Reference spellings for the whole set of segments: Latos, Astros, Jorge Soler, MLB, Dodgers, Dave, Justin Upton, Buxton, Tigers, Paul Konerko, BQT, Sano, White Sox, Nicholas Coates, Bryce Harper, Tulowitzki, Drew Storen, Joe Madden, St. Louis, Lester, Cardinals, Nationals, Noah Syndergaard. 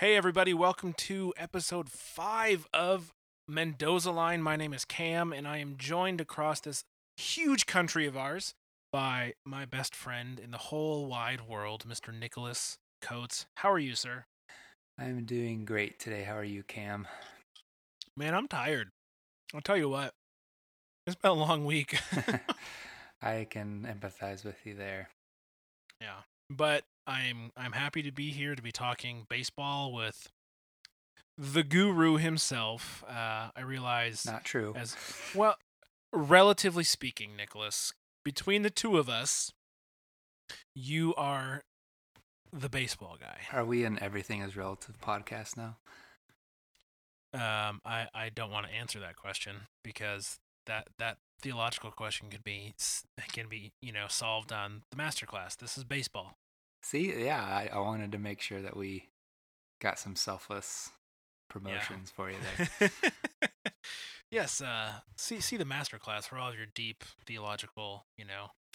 Hey everybody, welcome to episode 5 of Mendoza Line. My name is Cam, and I am joined across this huge country of ours by my best friend in the whole wide world, Mr. Nicholas Coates. How are you, sir? I'm doing great today. How are you, Cam? Man, I'm tired. I'll tell you what, it's been a long week. I can empathize with you there. Yeah, but I'm happy to be here to be talking baseball with the guru himself. I realize not true. As well, relatively speaking, Nicholas, between the two of us, you are the baseball guy. Are we an Everything Is Relative podcast now? I don't want to answer that question because that theological question can be solved on the Masterclass. This is baseball. See, yeah, I wanted to make sure that we got some selfless promotions for you there. Yes, see the Masterclass for all of your deep theological,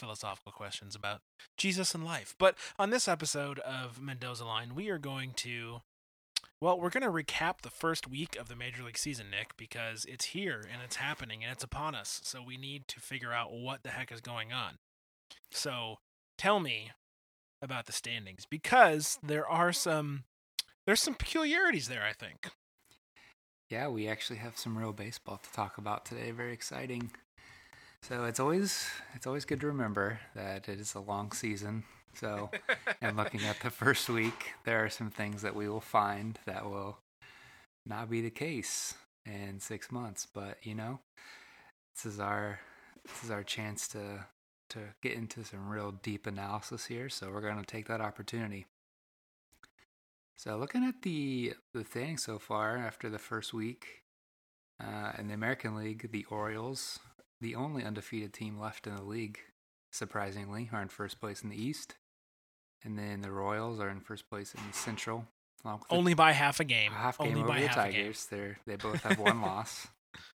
philosophical questions about Jesus and life. But on this episode of Mendoza Line, we are going to, recap the first week of the Major League season, Nick, because it's here and it's happening and it's upon us. So we need to figure out what the heck is going on. So tell me about the standings, because there's some peculiarities there, I think. Yeah, we actually have some real baseball to talk about today. Very exciting. So it's always good to remember that it is a long season. So, and looking at the first week, there are some things that we will find that will not be the case in 6 months. But this is our chance to get into some real deep analysis here, so we're going to take that opportunity. So looking at the thing so far after the first week, in the American League, the Orioles, the only undefeated team left in the league, surprisingly, are in first place in the East. And then the Royals are in first place in the Central. Only by half a game. Half game over the Tigers. They both have one loss.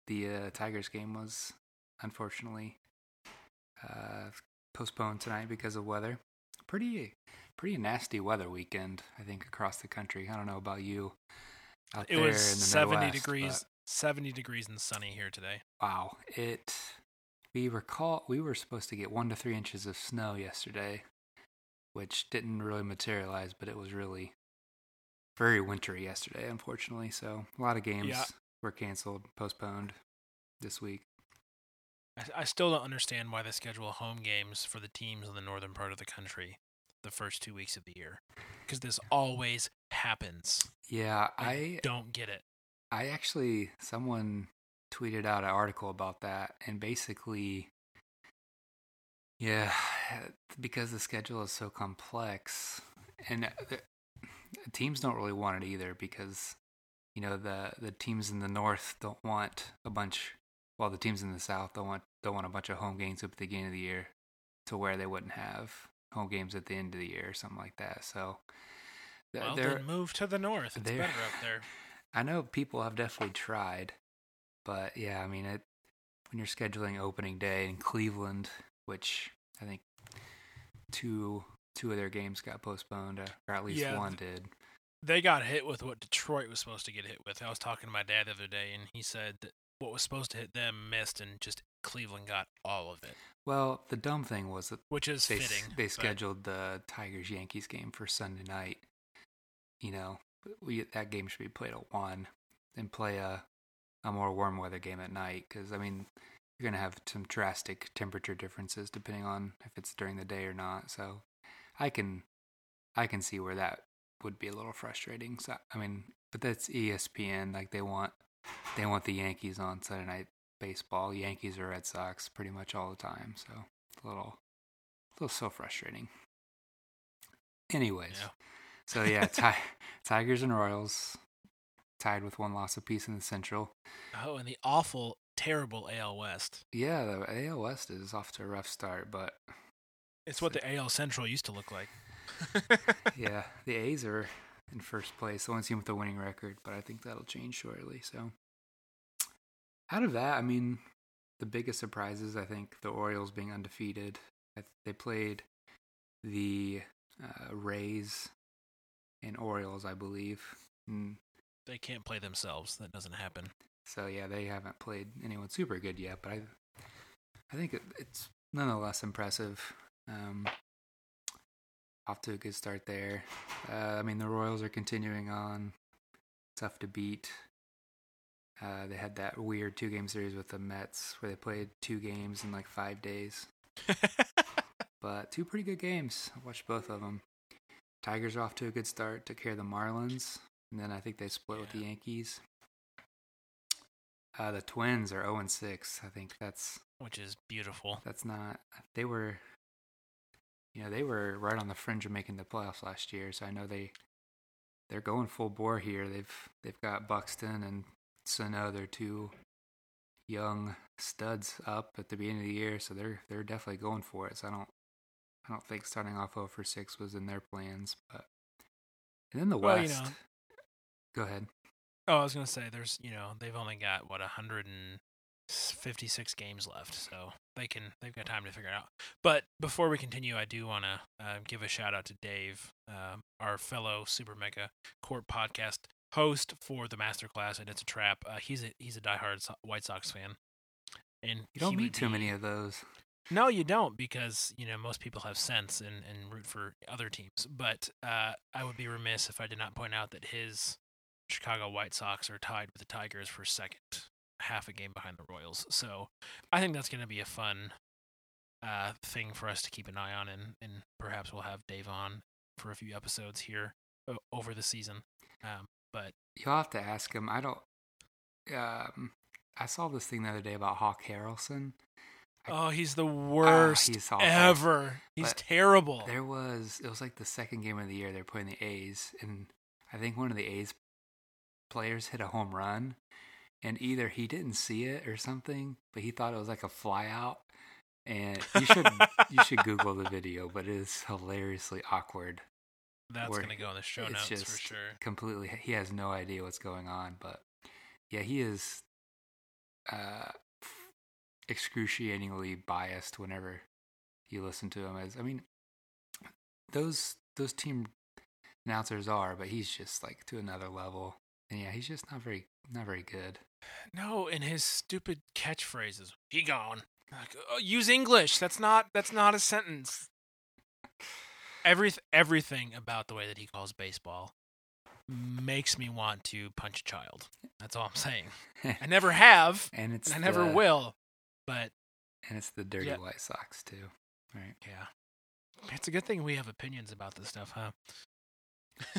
The Tigers game was, unfortunately, postponed tonight because of weather. Pretty nasty weather weekend, I think, across the country. I don't know about you out there in the Midwest. It was 70 degrees and sunny here today. Wow. We were supposed to get 1 to 3 inches of snow yesterday, which didn't really materialize, but it was really very wintry yesterday, unfortunately. So a lot of games were canceled, postponed this week. I still don't understand why they schedule home games for the teams in the northern part of the country the first 2 weeks of the year, because this always happens. Yeah, I don't get it. I actually, someone tweeted out an article about that, and basically, because the schedule is so complex, and teams don't really want it either, because, the teams in the north don't want a bunch. Well, the teams in the South don't want a bunch of home games at the beginning of the year, to where they wouldn't have home games at the end of the year or something like that. So, then move to the North. It's better up there. I know people have definitely tried, but when you're scheduling opening day in Cleveland, which I think two of their games got postponed, or at least one did. They got hit with what Detroit was supposed to get hit with. I was talking to my dad the other day, and he said that what was supposed to hit them missed, and just Cleveland got all of it. Well, the dumb thing was that, which is fitting, they scheduled the Tigers-Yankees game for Sunday night. That game should be played at 1, and play a more warm weather game at night, because you're going to have some drastic temperature differences depending on if it's during the day or not. So I can see where that would be a little frustrating. So but that's ESPN. Like they want the Yankees on Sunday Night Baseball, Yankees or Red Sox, pretty much all the time. So it's a little so frustrating. Anyways, Tigers and Royals tied with one loss apiece in the Central. Oh, and the awful, terrible AL West. Yeah, the AL West is off to a rough start, but it's what the AL Central used to look like. Yeah, the A's are in first place, the only team with a winning record, but I think that'll change shortly. So, out of that, the biggest surprises, I think, the Orioles being undefeated. They played the Rays and Orioles, I believe. And they can't play themselves. That doesn't happen. So, yeah, they haven't played anyone super good yet, but I think it's nonetheless impressive. Off to a good start there. I mean, the Royals are continuing on. Tough to beat. They had that weird 2-game series with the Mets where they played 2 games in like 5 days. But 2 pretty good games. I watched both of them. Tigers are off to a good start. Took care of the Marlins. And then I think they split with the Yankees. The Twins are 0-6. I think that's... Which is beautiful. That's not... They were... You know, they were right on the fringe of making the playoffs last year. So I know they're going full bore here. They've got Buxton and Sano, their 2 young studs up at the beginning of the year, so they're definitely going for it. So I don't think starting off 0-6 was in their plans. But and then the West. You know, go ahead. Oh, I was gonna say there's they've only got 156 games left, so they've got time to figure it out. But before we continue, I do want to give a shout out to Dave, our fellow Super Mega Court podcast host for the Masterclass, and It's a Trap. He's a diehard White Sox fan, and you don't meet too many of those. No, you don't, because most people have sense and root for other teams. But I would be remiss if I did not point out that his Chicago White Sox are tied with the Tigers for second. Half a game behind the Royals. So I think that's going to be a fun thing for us to keep an eye on, and perhaps we'll have Dave on for a few episodes here over the season. But you'll have to ask him. I don't... I saw this thing the other day about Hawk Harrelson. He's the worst he's ever. He's terrible. It was like the second game of the year. They're playing the A's, and I think one of the A's players hit a home run. And either he didn't see it or something, but he thought it was like a fly out. And you should Google the video, but it is hilariously awkward. That's going to go in the show notes just for sure. Completely, he has no idea what's going on. But yeah, he is excruciatingly biased whenever you listen to him. Those team announcers are, but he's just like to another level. And yeah, he's just not very good. No, and his stupid catchphrases. He gone. Like, use English. That's not a sentence. Everything about the way that he calls baseball makes me want to punch a child. That's all I'm saying. I never have, and I never will. But it's the dirty White Sox too, right? Yeah, it's a good thing we have opinions about this stuff, huh?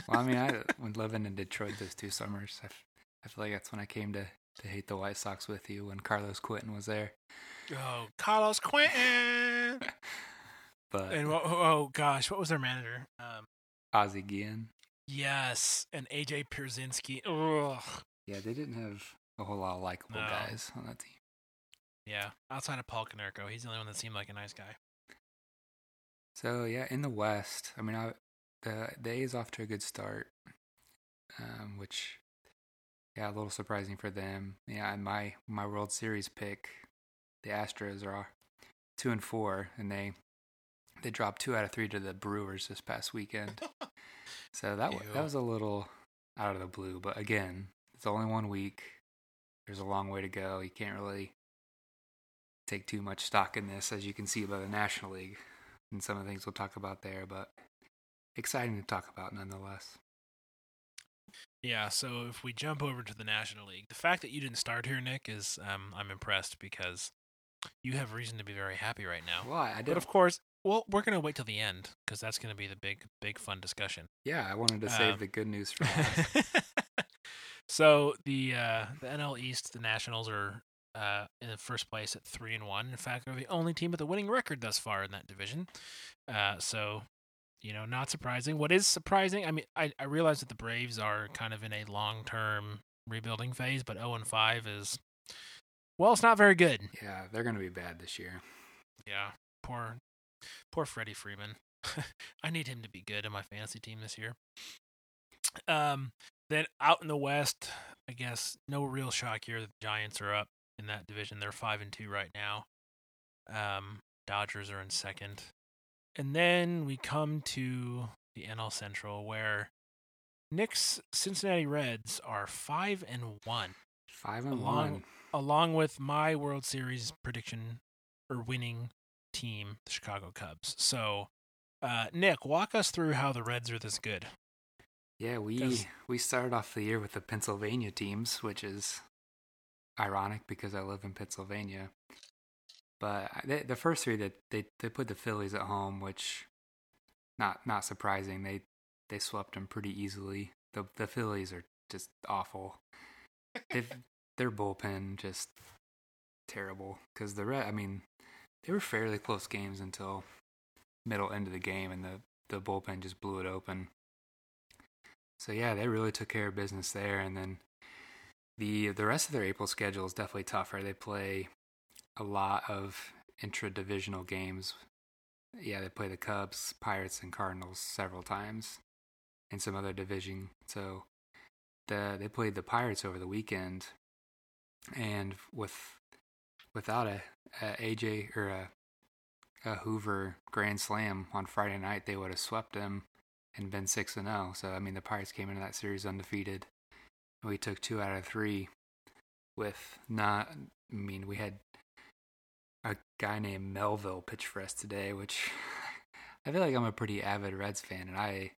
Well, I when living in Detroit those 2 summers, I feel like that's when I came to hate the White Sox with you when Carlos Quentin was there. Oh, Carlos Quentin! What was their manager? Ozzie Guillen. Yes, and AJ Pierzynski. Ugh. Yeah, they didn't have a whole lot of likable guys on that team. Yeah, outside of Paul Konerko, he's the only one that seemed like a nice guy. So yeah, in the West, the A's off to a good start, which. Yeah, a little surprising for them. Yeah, and my World Series pick, the Astros are 2-4, and they dropped 2 out of 3 to the Brewers this past weekend. So that was a little out of the blue. But again, it's only 1 week. There's a long way to go. You can't really take too much stock in this, as you can see by the National League and some of the things we'll talk about there. But exciting to talk about nonetheless. Yeah, so if we jump over to the National League, the fact that you didn't start here, Nick, is I'm impressed because you have reason to be very happy right now. Well, I did. But of course, well, we're going to wait till the end because that's going to be the big fun discussion. Yeah, I wanted to save the good news for us. So the NL East, the Nationals are in the first place at 3-1. In fact, they're the only team with a winning record thus far in that division. So. Not surprising. What is surprising, I realize that the Braves are kind of in a long-term rebuilding phase, but 0-5 is, well, it's not very good. Yeah, they're going to be bad this year. Yeah, poor Freddie Freeman. I need him to be good in my fantasy team this year. Then out in the West, I guess, no real shock here. The Giants are up in that division. They're 5-2 right now. Dodgers are in second. And then we come to the NL Central, where Nick's Cincinnati Reds are 5-1. 5-1. Along with my World Series prediction or winning team, the Chicago Cubs. So, Nick, walk us through how the Reds are this good. Yeah, we started off the year with the Pennsylvania teams, which is ironic because I live in Pennsylvania. But the first three that they put the Phillies at home, which not surprising. They swept them pretty easily. The Phillies are just awful. Their bullpen just terrible. Because the Reds, I mean, they were fairly close games until middle end of the game, and the bullpen just blew it open. So yeah, they really took care of business there. And then the rest of their April schedule is definitely tougher. They play a lot of intra-divisional games. Yeah, they play the Cubs, Pirates, and Cardinals several times, and some other division. So they played the Pirates over the weekend, and without a AJ or a Hoover grand slam on Friday night, they would have swept them and been 6-0. So I mean, the Pirates came into that series undefeated. We took 2 out of 3 with not. I mean, we had a guy named Melville pitch for us today, which I feel like I'm a pretty avid Reds fan, and I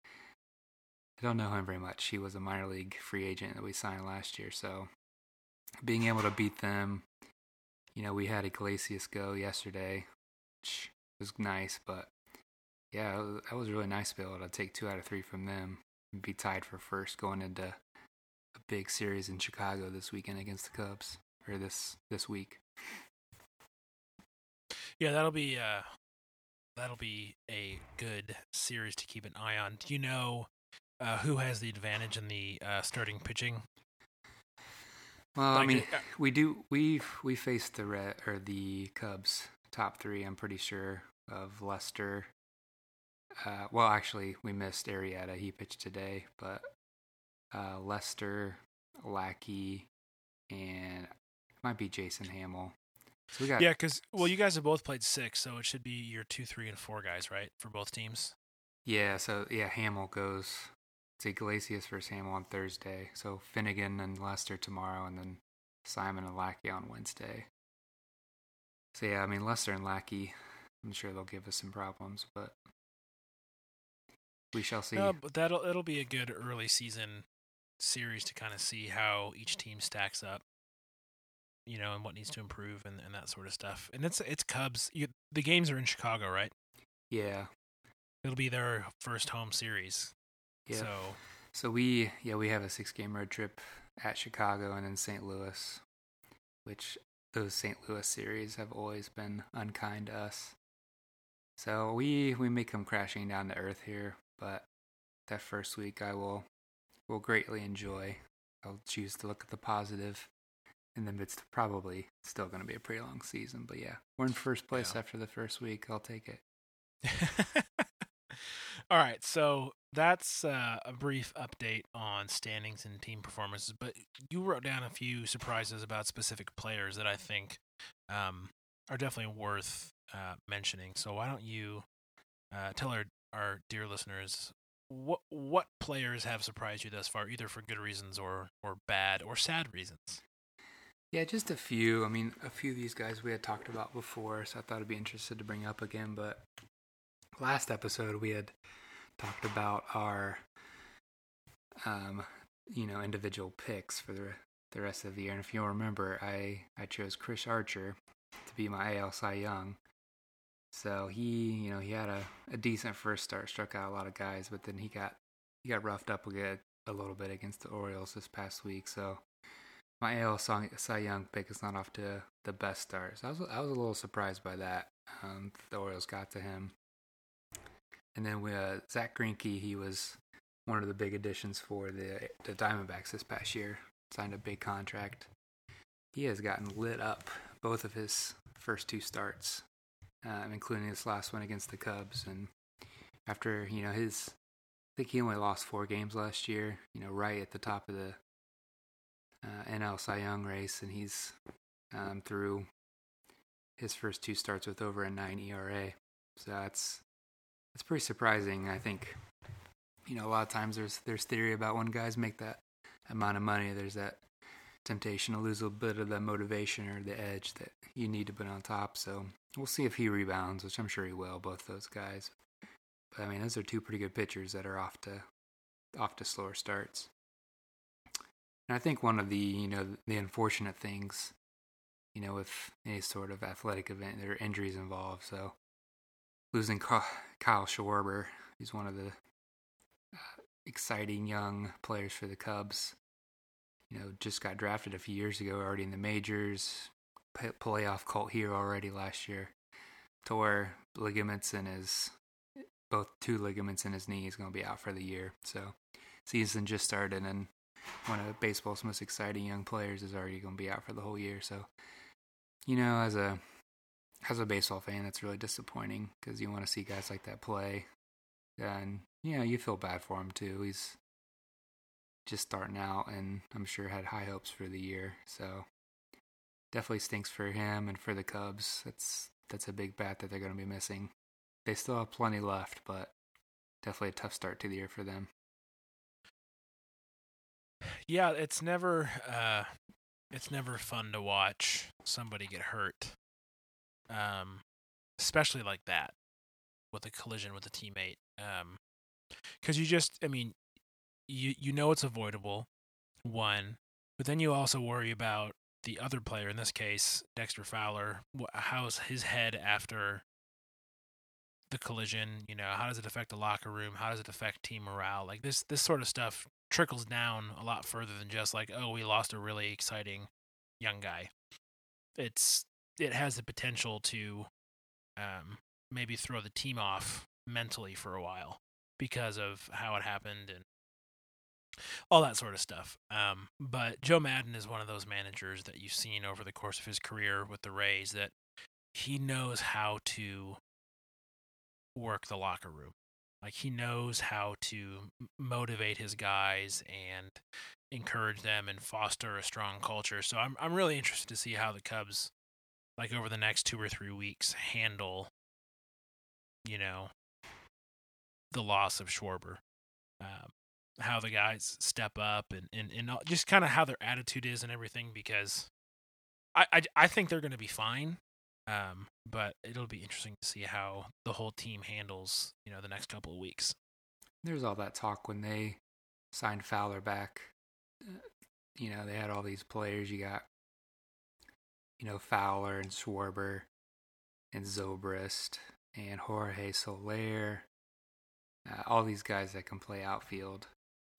don't know him very much. He was a minor league free agent that we signed last year, so being able to beat them, you know, we had Iglesias go yesterday, which was nice, but yeah, that was really nice to be able to take 2 out of 3 from them and be tied for first going into a big series in Chicago this weekend against the Cubs, or this week. Yeah, that'll be a good series to keep an eye on. Do you know who has the advantage in the starting pitching? Well, like, I mean, we do. We faced the Cubs top 3. I'm pretty sure of Lester. Well, actually, we missed Arrieta. He pitched today, but Lester, Lackey, and it might be Jason Hamill. So you guys have both played 6, so it should be your 2, 3, and 4 guys, right, for both teams? Yeah, so, yeah, Hamill goes to Iglesias versus Hamill on Thursday, so Finnegan and Lester tomorrow, and then Simon and Lackey on Wednesday. So, yeah, I mean, Lester and Lackey, I'm sure they'll give us some problems, but we shall see. No, but it'll be a good early season series to kind of see how each team stacks up, you know, and what needs to improve and that sort of stuff. And it's Cubs. The games are in Chicago, right? Yeah. It'll be their first home series. Yeah. So we have a 6-game road trip at Chicago and then St. Louis, which those St. Louis series have always been unkind to us. So we may come crashing down to earth here, but that first week I will greatly enjoy. I'll choose to look at the positive. And then it's probably still going to be a pretty long season. But yeah, we're in first place after the first week. I'll take it. All right. So that's a brief update on standings and team performances. But you wrote down a few surprises about specific players that I think are definitely worth mentioning. So why don't you tell our dear listeners what players have surprised you thus far, either for good reasons or bad or sad reasons? Yeah, just a few. I mean, a few of these guys we had talked about before, so I thought it'd be interesting to bring up again. But last episode, we had talked about our, individual picks for the rest of the year. And if you'll remember, I chose Chris Archer to be my AL Cy Young. So he had a decent first start, struck out a lot of guys, but then he got roughed up a little bit against the Orioles this past week. So my AL Cy Young pick is not off to the best start. So I was a little surprised by that. The Orioles got to him. And then with Zach Greinke, he was one of the big additions for the Diamondbacks this past year. Signed a big contract. He has gotten lit up both of his first 2 starts, including this last one against the Cubs. And after, I think he only lost 4 games last year, right at the top of the NL Cy Young race, and he's through his first 2 starts with over a 9 ERA. So that's pretty surprising. I think you know, a lot of times there's theory about when guys make that amount of money, there's that temptation to lose a bit of the motivation or the edge that you need to put on top. So we'll see if he rebounds, which I'm sure he will, both those guys. But I mean, those are two pretty good pitchers that are off to slower starts. And I think one of the, you know, the unfortunate things, you know, with any sort of athletic event, there are injuries involved. So losing Kyle Schwarber, who's one of the exciting young players for the Cubs, you know, just got drafted a few years ago, already in the majors, playoff cult hero already last year. Tore ligaments in his, both two ligaments in his knee. He's going to be out for the year. So season just started, and one of baseball's most exciting young players is already going to be out for the whole year. So, you know, as a baseball fan, that's really disappointing because you want to see guys like that play. And, you know, you feel bad for him too. He's just starting out and I'm sure had high hopes for the year. So definitely stinks for him and for the Cubs. That's a big bat that they're going to be missing. They still have plenty left, but definitely a tough start to the year for them. Yeah, it's never fun to watch somebody get hurt, especially like that with a collision with a teammate, because you just, I mean, you know it's avoidable, one, but then you also worry about the other player, in this case, Dexter Fowler. How's his head after the collision? You know, how does it affect the locker room? How does it affect team morale? Like this sort of stuff trickles down a lot further than just like, oh, we lost a really exciting young guy. It has the potential to maybe throw the team off mentally for a while because of how it happened and all that sort of stuff. But Joe Madden is one of those managers that you've seen over the course of his career with the Rays that he knows how to work the locker room. Like, he knows how to motivate his guys and encourage them and foster a strong culture. So I'm really interested to see how the Cubs, like, over the next 2 or 3 weeks, handle, you know, the loss of Schwarber. How the guys step up and just kind of how their attitude is and everything, because I think they're going to be fine. But it'll be interesting to see how the whole team handles, you know, the next couple of weeks. There's all that talk when they signed Fowler back. You know, they had all these players. You got, you know, Fowler and Schwarber and Zobrist and Jorge Soler. All these guys that can play outfield.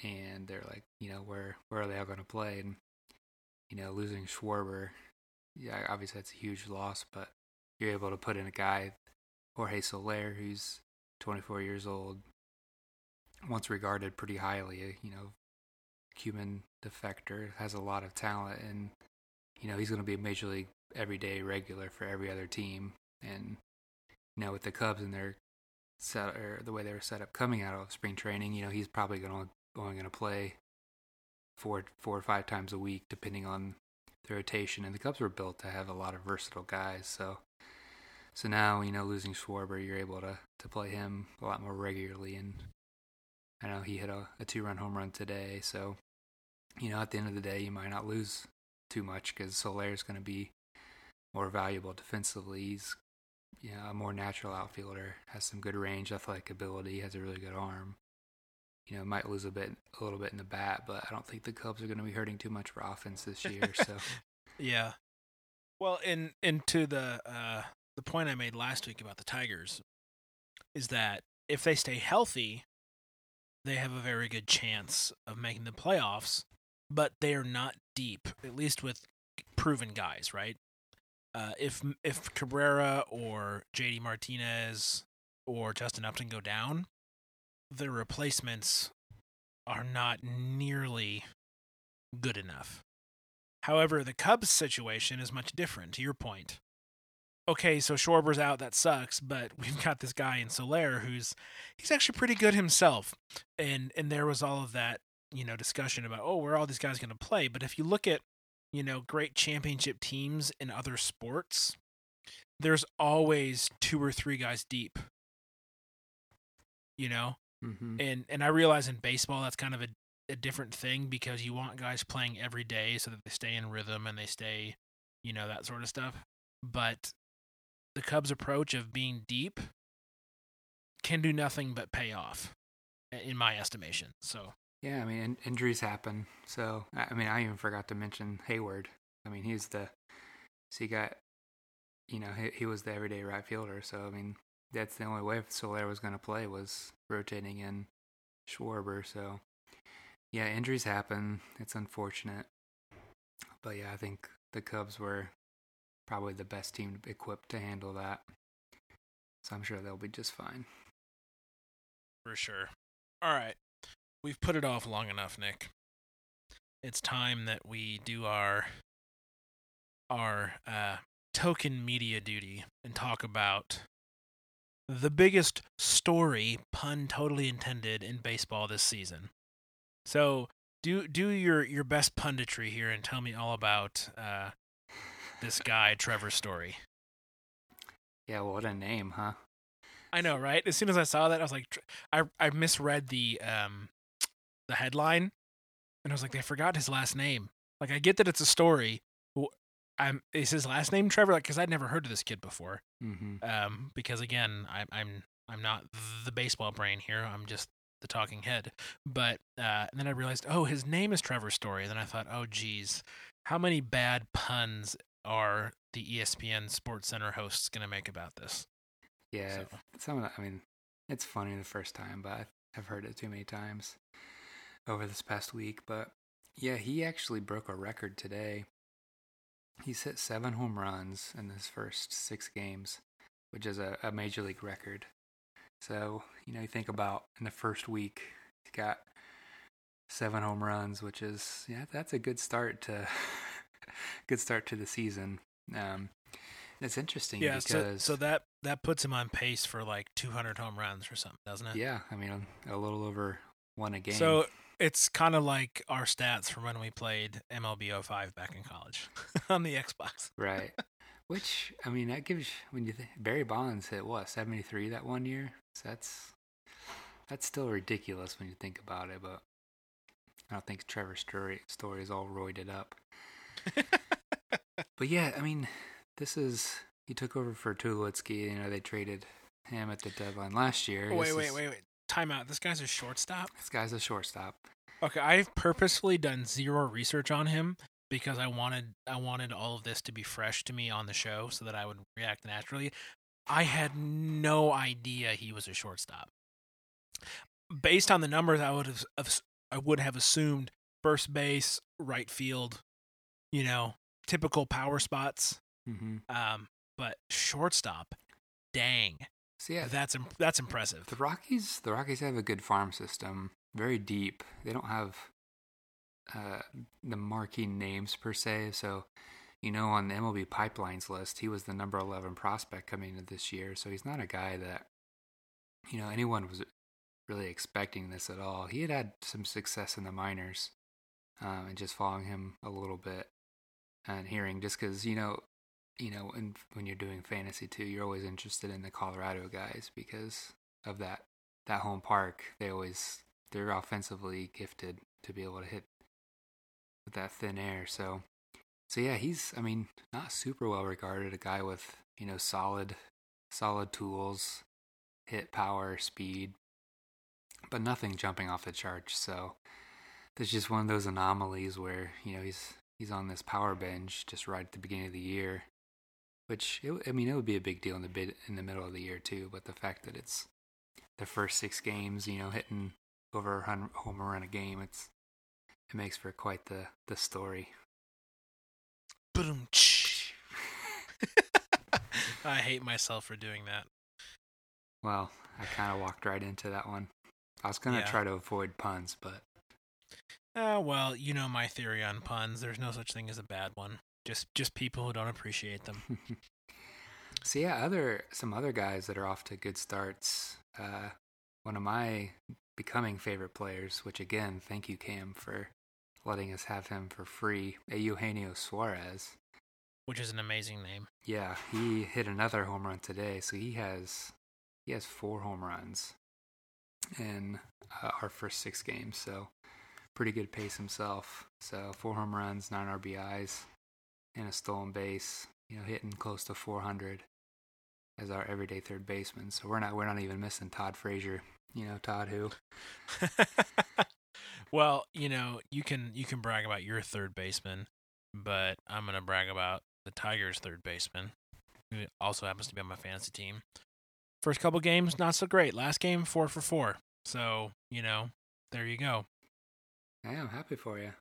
And they're like, you know, where are they all going to play? And, you know, losing Schwarber, yeah, obviously that's a huge loss, but you're able to put in a guy, Jorge Soler, who's 24 years old, once regarded pretty highly, you know, Cuban defector, has a lot of talent, and, you know, he's going to be a Major League everyday regular for every other team. And, you know, with the Cubs and their set, or the way they were set up coming out of spring training, you know, he's probably only going to play four or five times a week, depending on the rotation. And the Cubs were built to have a lot of versatile guys, so now, you know, losing Schwarber, you're able to play him a lot more regularly. And I know he hit a 2-run home run today, so, you know, at the end of the day, you might not lose too much because Soler is going to be more valuable defensively. He's, you know, a more natural outfielder, has some good range, athletic ability, has a really good arm. You know, might lose a little bit in the bat, but I don't think the Cubs are going to be hurting too much for offense this year. So, yeah. Well, and to the point I made last week about the Tigers is that if they stay healthy, they have a very good chance of making the playoffs. But they are not deep, at least with proven guys, right? If Cabrera or JD Martinez or Justin Upton go down, the replacements are not nearly good enough. However, the Cubs situation is much different, to your point. Okay, so Schwarber's out, that sucks, but we've got this guy in Soler he's actually pretty good himself. And there was all of that, you know, discussion about, oh, where are all these guys going to play? But if you look at, you know, great championship teams in other sports, there's always 2 or 3 guys deep, you know? Mm-hmm. And I realize in baseball that's kind of a different thing because you want guys playing every day so that they stay in rhythm and they stay, you know, that sort of stuff. But the Cubs' approach of being deep can do nothing but pay off, in my estimation. So yeah, I mean, injuries happen. So I mean, I even forgot to mention Hayward. I mean, he was the everyday right fielder. So I mean, that's the only way Soler was going to play was rotating in Schwarber. So yeah, injuries happen. It's unfortunate, but yeah, I think the Cubs were probably the best team equipped to handle that. So I'm sure they'll be just fine. For sure. All right. We've put it off long enough, Nick. It's time that we do our token media duty and talk about the biggest story, pun totally intended, in baseball this season. So do your best punditry here and tell me all about this guy, Trevor Story. Yeah, what a name, huh? I know, right? As soon as I saw that, I was like, I misread the headline, and I was like, they forgot his last name. Like, I get that it's a story. Is his last name Trevor? Like, because I'd never heard of this kid before. Mm-hmm. Because again, I'm not the baseball brain here. I'm just the talking head. But and then I realized, oh, his name is Trevor Story. And then I thought, oh, geez, how many bad puns are the ESPN Sports Center hosts gonna make about this? Yeah, so. It's funny the first time, but I've heard it too many times over this past week. But yeah, he actually broke a record today. He's hit 7 home runs in his first 6 games, which is a Major League record. So, you know, you think about in the first week, he's got 7 home runs, which is, yeah, that's a good start to the season. It's interesting, yeah, because so that puts him on pace for like 200 home runs or something, doesn't it? Yeah, I mean, a little over 1 a game. So it's kind of like our stats from when we played MLB 05 back in college on the Xbox. Right. Which, I mean, that gives, when you think, Barry Bonds hit what, 73 that 1 year? So that's still ridiculous when you think about it, but I don't think Trevor Story is all roided up. But yeah, I mean, he took over for Tulowitzki. You know, they traded him at the deadline last year. Wait. Time out. This guy's a shortstop? This guy's a shortstop. Okay, I've purposefully done zero research on him because I wanted all of this to be fresh to me on the show so that I would react naturally. I had no idea he was a shortstop. Based on the numbers, I would have assumed first base, right field, you know, typical power spots. Mm-hmm. But shortstop, dang. So yeah, that's impressive. The Rockies have a good farm system, very deep. They don't have the marquee names per se. So, you know, on the MLB Pipelines list, he was the number 11 prospect coming into this year. So he's not a guy that, you know, anyone was really expecting this at all. He had some success in the minors, and just following him a little bit and hearing, just because, you know, and when you're doing fantasy too, you're always interested in the Colorado guys because of that home park. They're offensively gifted to be able to hit with that thin air. So yeah, he's, I mean, not super well regarded. A guy with, you know, solid tools, hit, power, speed, but nothing jumping off the charts. So there's just one of those anomalies where, you know, he's on this power bench just right at the beginning of the year. Which, it would be a big deal in the middle of the year, too. But the fact that it's the first 6 games, you know, hitting over 100 home run a game, it makes for quite the story. Boom. I hate myself for doing that. Well, I kind of walked right into that one. I was going to try to avoid puns, but... well, you know my theory on puns. There's no such thing as a bad one. Just people who don't appreciate them. So yeah, some other guys that are off to good starts. One of my becoming favorite players, which again, thank you, Cam, for letting us have him for free, Eugenio Suarez. Which is an amazing name. Yeah, he hit another home run today, so he has 4 home runs. in our first six games, so pretty good pace himself. So 4 home runs, 9 RBIs, and a stolen base, you know, hitting close to 400 as our everyday third baseman. So we're not even missing Todd Frazier, you know, Todd who. Well, you know, you can brag about your third baseman, but I'm going to brag about the Tigers' third baseman, who also happens to be on my fantasy team. First couple games, not so great. Last game, 4 for 4. So, you know, there you go. I am happy for you.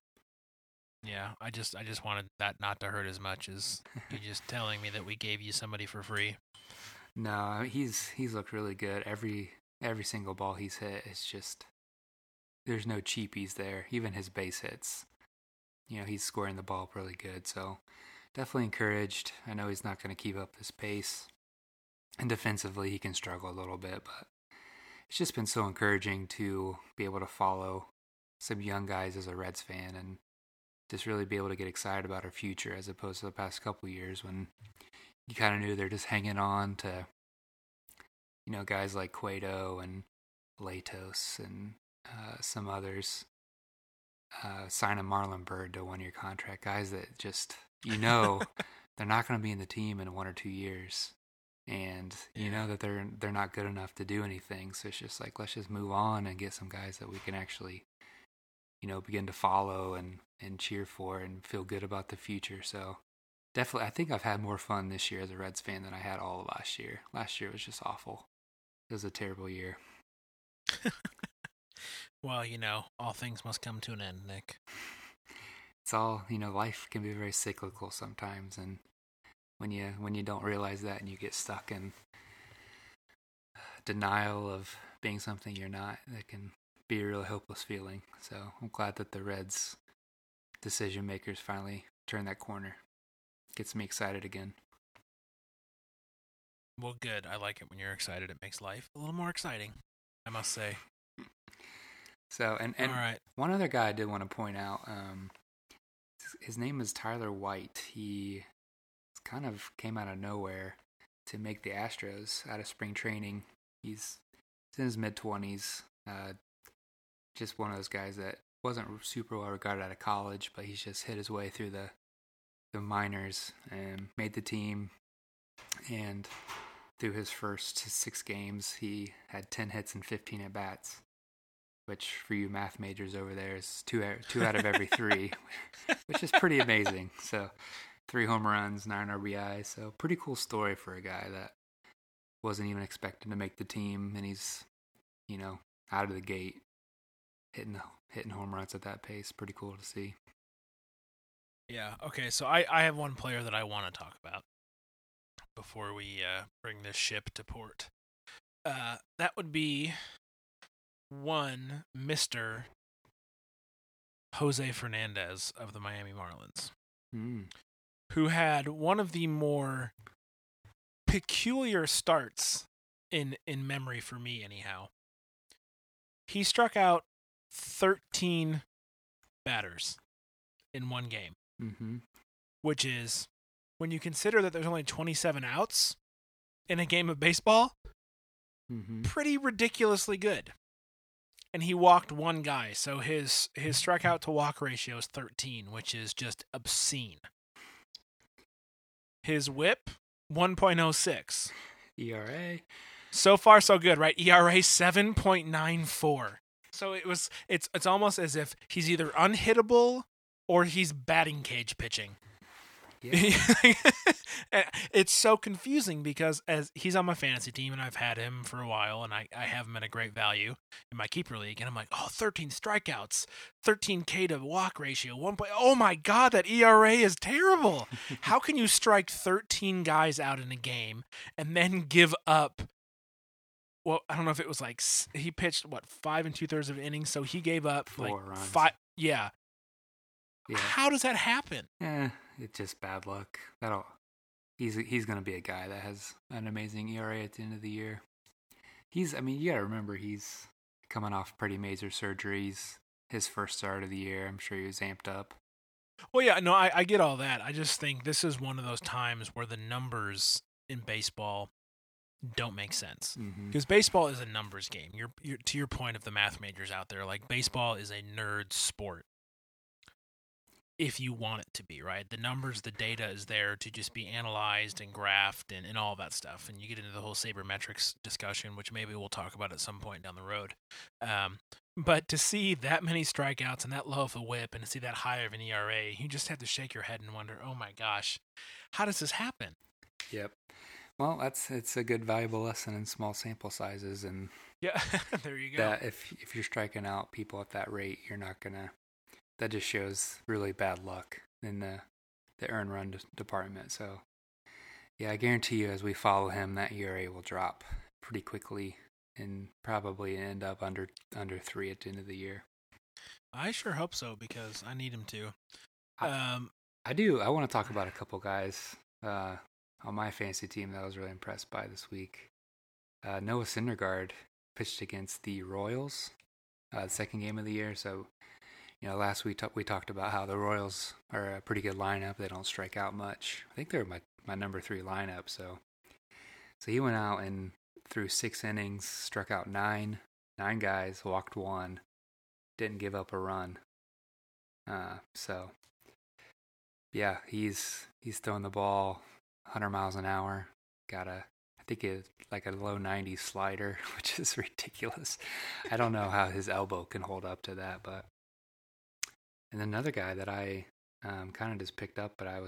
Yeah, I just wanted that not to hurt as much as you just telling me that we gave you somebody for free. No, he's looked really good. Every single ball he's hit, it's just, there's no cheapies there. Even his base hits, you know, he's squaring the ball really good. So definitely encouraged. I know he's not going to keep up this pace, and defensively he can struggle a little bit, but it's just been so encouraging to be able to follow some young guys as a Reds fan and just really be able to get excited about our future, as opposed to the past couple of years when you kind of knew they're just hanging on to, you know, guys like Cueto and Latos and some others, signing Marlon Byrd to a 1-year contract, guys that just, you know, they're not going to be in the team in 1 or 2 years, and you know that they're not good enough to do anything. So it's just like, let's just move on and get some guys that we can actually, you know, begin to follow and cheer for and feel good about the future. So definitely, I think I've had more fun this year as a Reds fan than I had all of last year. Last year was just awful. It was a terrible year. Well, you know, all things must come to an end, Nick. It's all, you know, life can be very cyclical sometimes, and when you don't realize that and you get stuck in denial of being something you're not, that can be a really hopeless feeling. So I'm glad that the Reds decision makers finally turn that corner. Gets me excited again. Well, good. I like it when you're excited. It makes life a little more exciting, I must say. So, and all right. One other guy I did want to point out, his name is Tyler White. He kind of came out of nowhere to make the Astros out of spring training. He's in his mid-20s, just one of those guys that wasn't super well regarded out of college, but he's just hit his way through the minors and made the team. And through his first 6 games, he had 10 hits and 15 at-bats, which for you math majors over there is two out of every 3, which is pretty amazing. So 3 home runs, 9 RBIs. So pretty cool story for a guy that wasn't even expected to make the team. And he's, you know, out of the gate hitting home runs at that pace. Pretty cool to see. Yeah. Okay. So I have one player that I want to talk about before we bring this ship to port. That would be one Mr. Jose Fernandez of the Miami Marlins, who had one of the more peculiar starts in memory for me, anyhow. He struck out 13 batters in one game, which is, when you consider that there's only 27 outs in a game of baseball, pretty ridiculously good. And he walked one guy, so his strikeout to walk ratio is 13, which is just obscene. His whip, 1.06. ERA. So far, so good, right? ERA 7.94. So it's almost as if he's either unhittable or he's batting cage pitching. Yeah. It's so confusing because as he's on my fantasy team and I've had him for a while and I have him at a great value in my keeper league, and I'm like, 13 strikeouts, 13K to walk ratio, 1 point. Oh my God, that ERA is terrible. How can you strike 13 guys out in a game and then give up? Well, I don't know if it was like he pitched 5 2/3 of an inning, so he gave up 4 runs. 5. Yeah. Yeah. How does that happen? It's just bad luck. He's going to be a guy that has an amazing ERA at the end of the year. You got to remember, he's coming off pretty major surgeries. His first start of the year, I'm sure he was amped up. Well, yeah, no, I get all that. I just think this is one of those times where the numbers in baseball don't make sense. Because baseball is a numbers game. You're to your point of the math majors out there, like baseball is a nerd sport. If you want it to be, right? The numbers, the data is there to just be analyzed and graphed and all that stuff. And you get into the whole sabermetrics discussion, which maybe we'll talk about at some point down the road. But to see that many strikeouts and that low of a whip and to see that high of an ERA, you just have to shake your head and wonder, oh my gosh, how does this happen? Yep. Well, it's a good, valuable lesson in small sample sizes. And yeah, there you go. That if you're striking out people at that rate, you're not going to. That just shows really bad luck in the earn run department. So, yeah, I guarantee you as we follow him, that ERA will drop pretty quickly and probably end up under 3 at the end of the year. I sure hope so because I need him to. I do. I want to talk about a couple guys on my fantasy team that I was really impressed by this week. Noah Syndergaard pitched against the Royals, the second game of the year, so... You know, last week we talked about how the Royals are a pretty good lineup. They don't strike out much. I think they're my number 3 lineup. So he went out and threw 6 innings, struck out 9 guys, walked 1, didn't give up a run. So yeah, he's throwing the ball 100 miles an hour. I think it's like a low 90s slider, which is ridiculous. I don't know how his elbow can hold up to that, but. And then another guy that I kind of just picked up, but I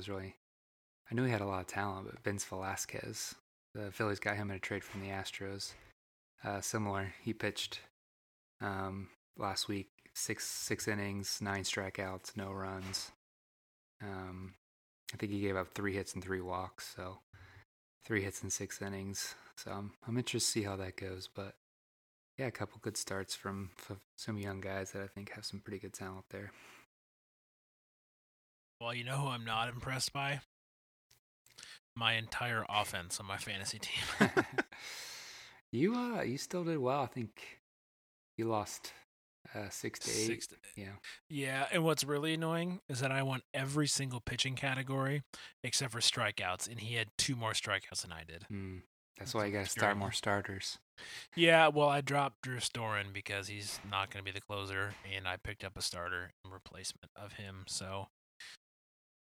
knew he had a lot of talent, but Vince Velasquez. The Phillies got him in a trade from the Astros. Similar, he pitched last week, six innings, 9 strikeouts, no runs. I think he gave up 3 hits and 3 walks, so 3 hits and 6 innings. So I'm interested to see how that goes, but yeah, a couple good starts from some young guys that I think have some pretty good talent there. Well, you know who I'm not impressed by? My entire offense on my fantasy team. You still did well. I think you lost 6-8. Yeah, and what's really annoying is that I won every single pitching category except for strikeouts, and he had 2 more strikeouts than I did. That's why you got to start more starters. Yeah, well, I dropped Drew Storen because he's not going to be the closer, and I picked up a starter in replacement of him, so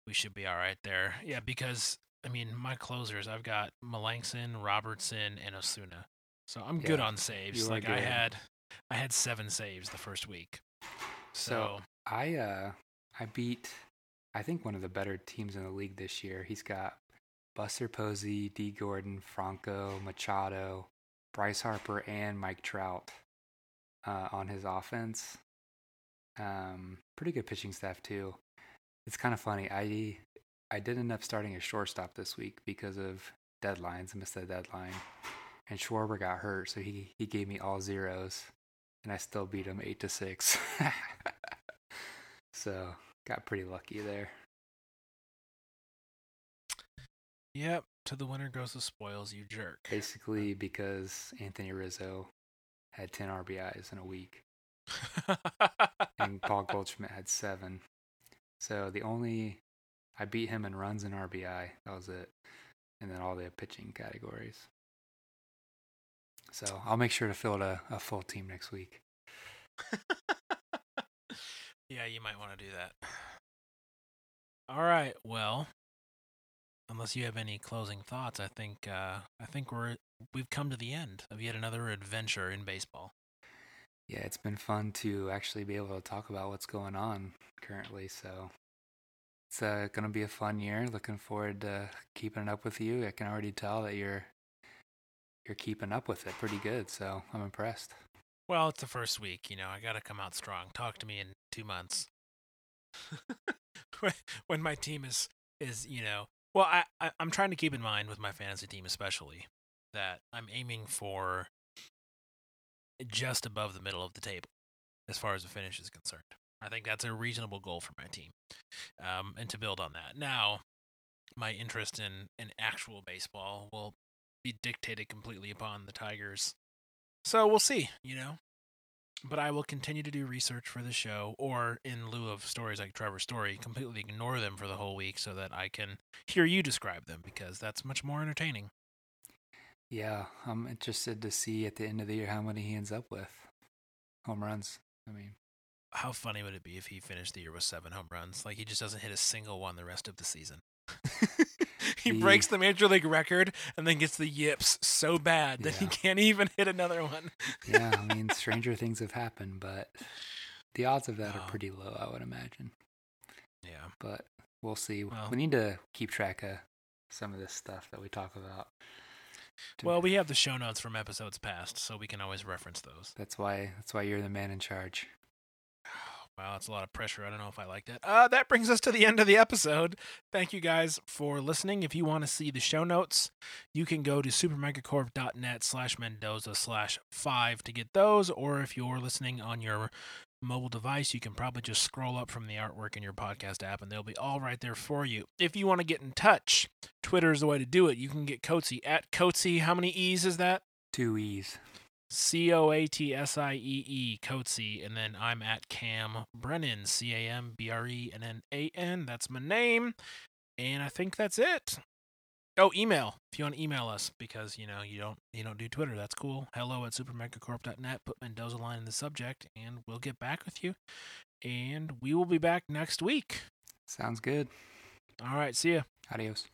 we should be all right there. Yeah, because, I mean, my closers, I've got Melancon, Robertson, and Osuna, so I'm good on saves. Like, good. I had 7 saves the first week. So I beat, I think, one of the better teams in the league this year. He's got Buster Posey, D. Gordon, Franco, Machado, Bryce Harper, and Mike Trout on his offense. Pretty good pitching staff, too. It's kind of funny. I did end up starting a shortstop this week because of deadlines. I missed the deadline. And Schwarber got hurt, so he gave me all zeros. And I still beat him 8-6. So got pretty lucky there. Yep, to the winner goes the spoils, you jerk. Basically because Anthony Rizzo had 10 RBIs in a week. And Paul Goldschmidt had 7. So I beat him in runs and RBI. That was it. And then all the pitching categories. So I'll make sure to field a full team next week. Yeah, you might want to do that. All right, well... Unless you have any closing thoughts, I think we've come to the end of yet another adventure in baseball. Yeah, it's been fun to actually be able to talk about what's going on currently. So it's going to be a fun year. Looking forward to keeping it up with you. I can already tell that you're keeping up with it pretty good. So I'm impressed. Well, it's the first week. You know, I got to come out strong. Talk to me in 2 months when my team is you know. Well, I'm trying to keep in mind with my fantasy team especially that I'm aiming for just above the middle of the table as far as the finish is concerned. I think that's a reasonable goal for my team and to build on that. Now, my interest in actual baseball will be dictated completely upon the Tigers. So we'll see, you know. But I will continue to do research for the show, or in lieu of stories like Trevor's story, completely ignore them for the whole week so that I can hear you describe them, because that's much more entertaining. Yeah, I'm interested to see at the end of the year how many he ends up with. Home runs, I mean. How funny would it be if he finished the year with 7 home runs? Like, he just doesn't hit a single one the rest of the season. He breaks the Major League record and then gets the yips so bad that he can't even hit another one. Yeah, I mean, stranger things have happened, but the odds of that are pretty low, I would imagine. Yeah. But we'll see. Well, we need to keep track of some of this stuff that we talk about. Well, we have the show notes from episodes past, so we can always reference those. That's why you're the man in charge. Wow, that's a lot of pressure. I don't know if I like that. That brings us to the end of the episode. Thank you guys for listening. If you want to see the show notes, you can go to supermegacorp.net/Mendoza/5 to get those. Or if you're listening on your mobile device, you can probably just scroll up from the artwork in your podcast app, and they'll be all right there for you. If you want to get in touch, Twitter is the way to do it. You can get Coatsy at Coatsy. How many E's is that? 2 E's. Coatsiee, Coatsy, and then I'm at Cam Brennan, CamBrennan. That's my name, and I think that's it. Oh, email. If you want to email us, because, you know, you don't do Twitter, that's cool. hello@supermegacorp.net, put Mendoza Line in the subject, and we'll get back with you, and we will be back next week. Sounds good. All right, see ya. Adios.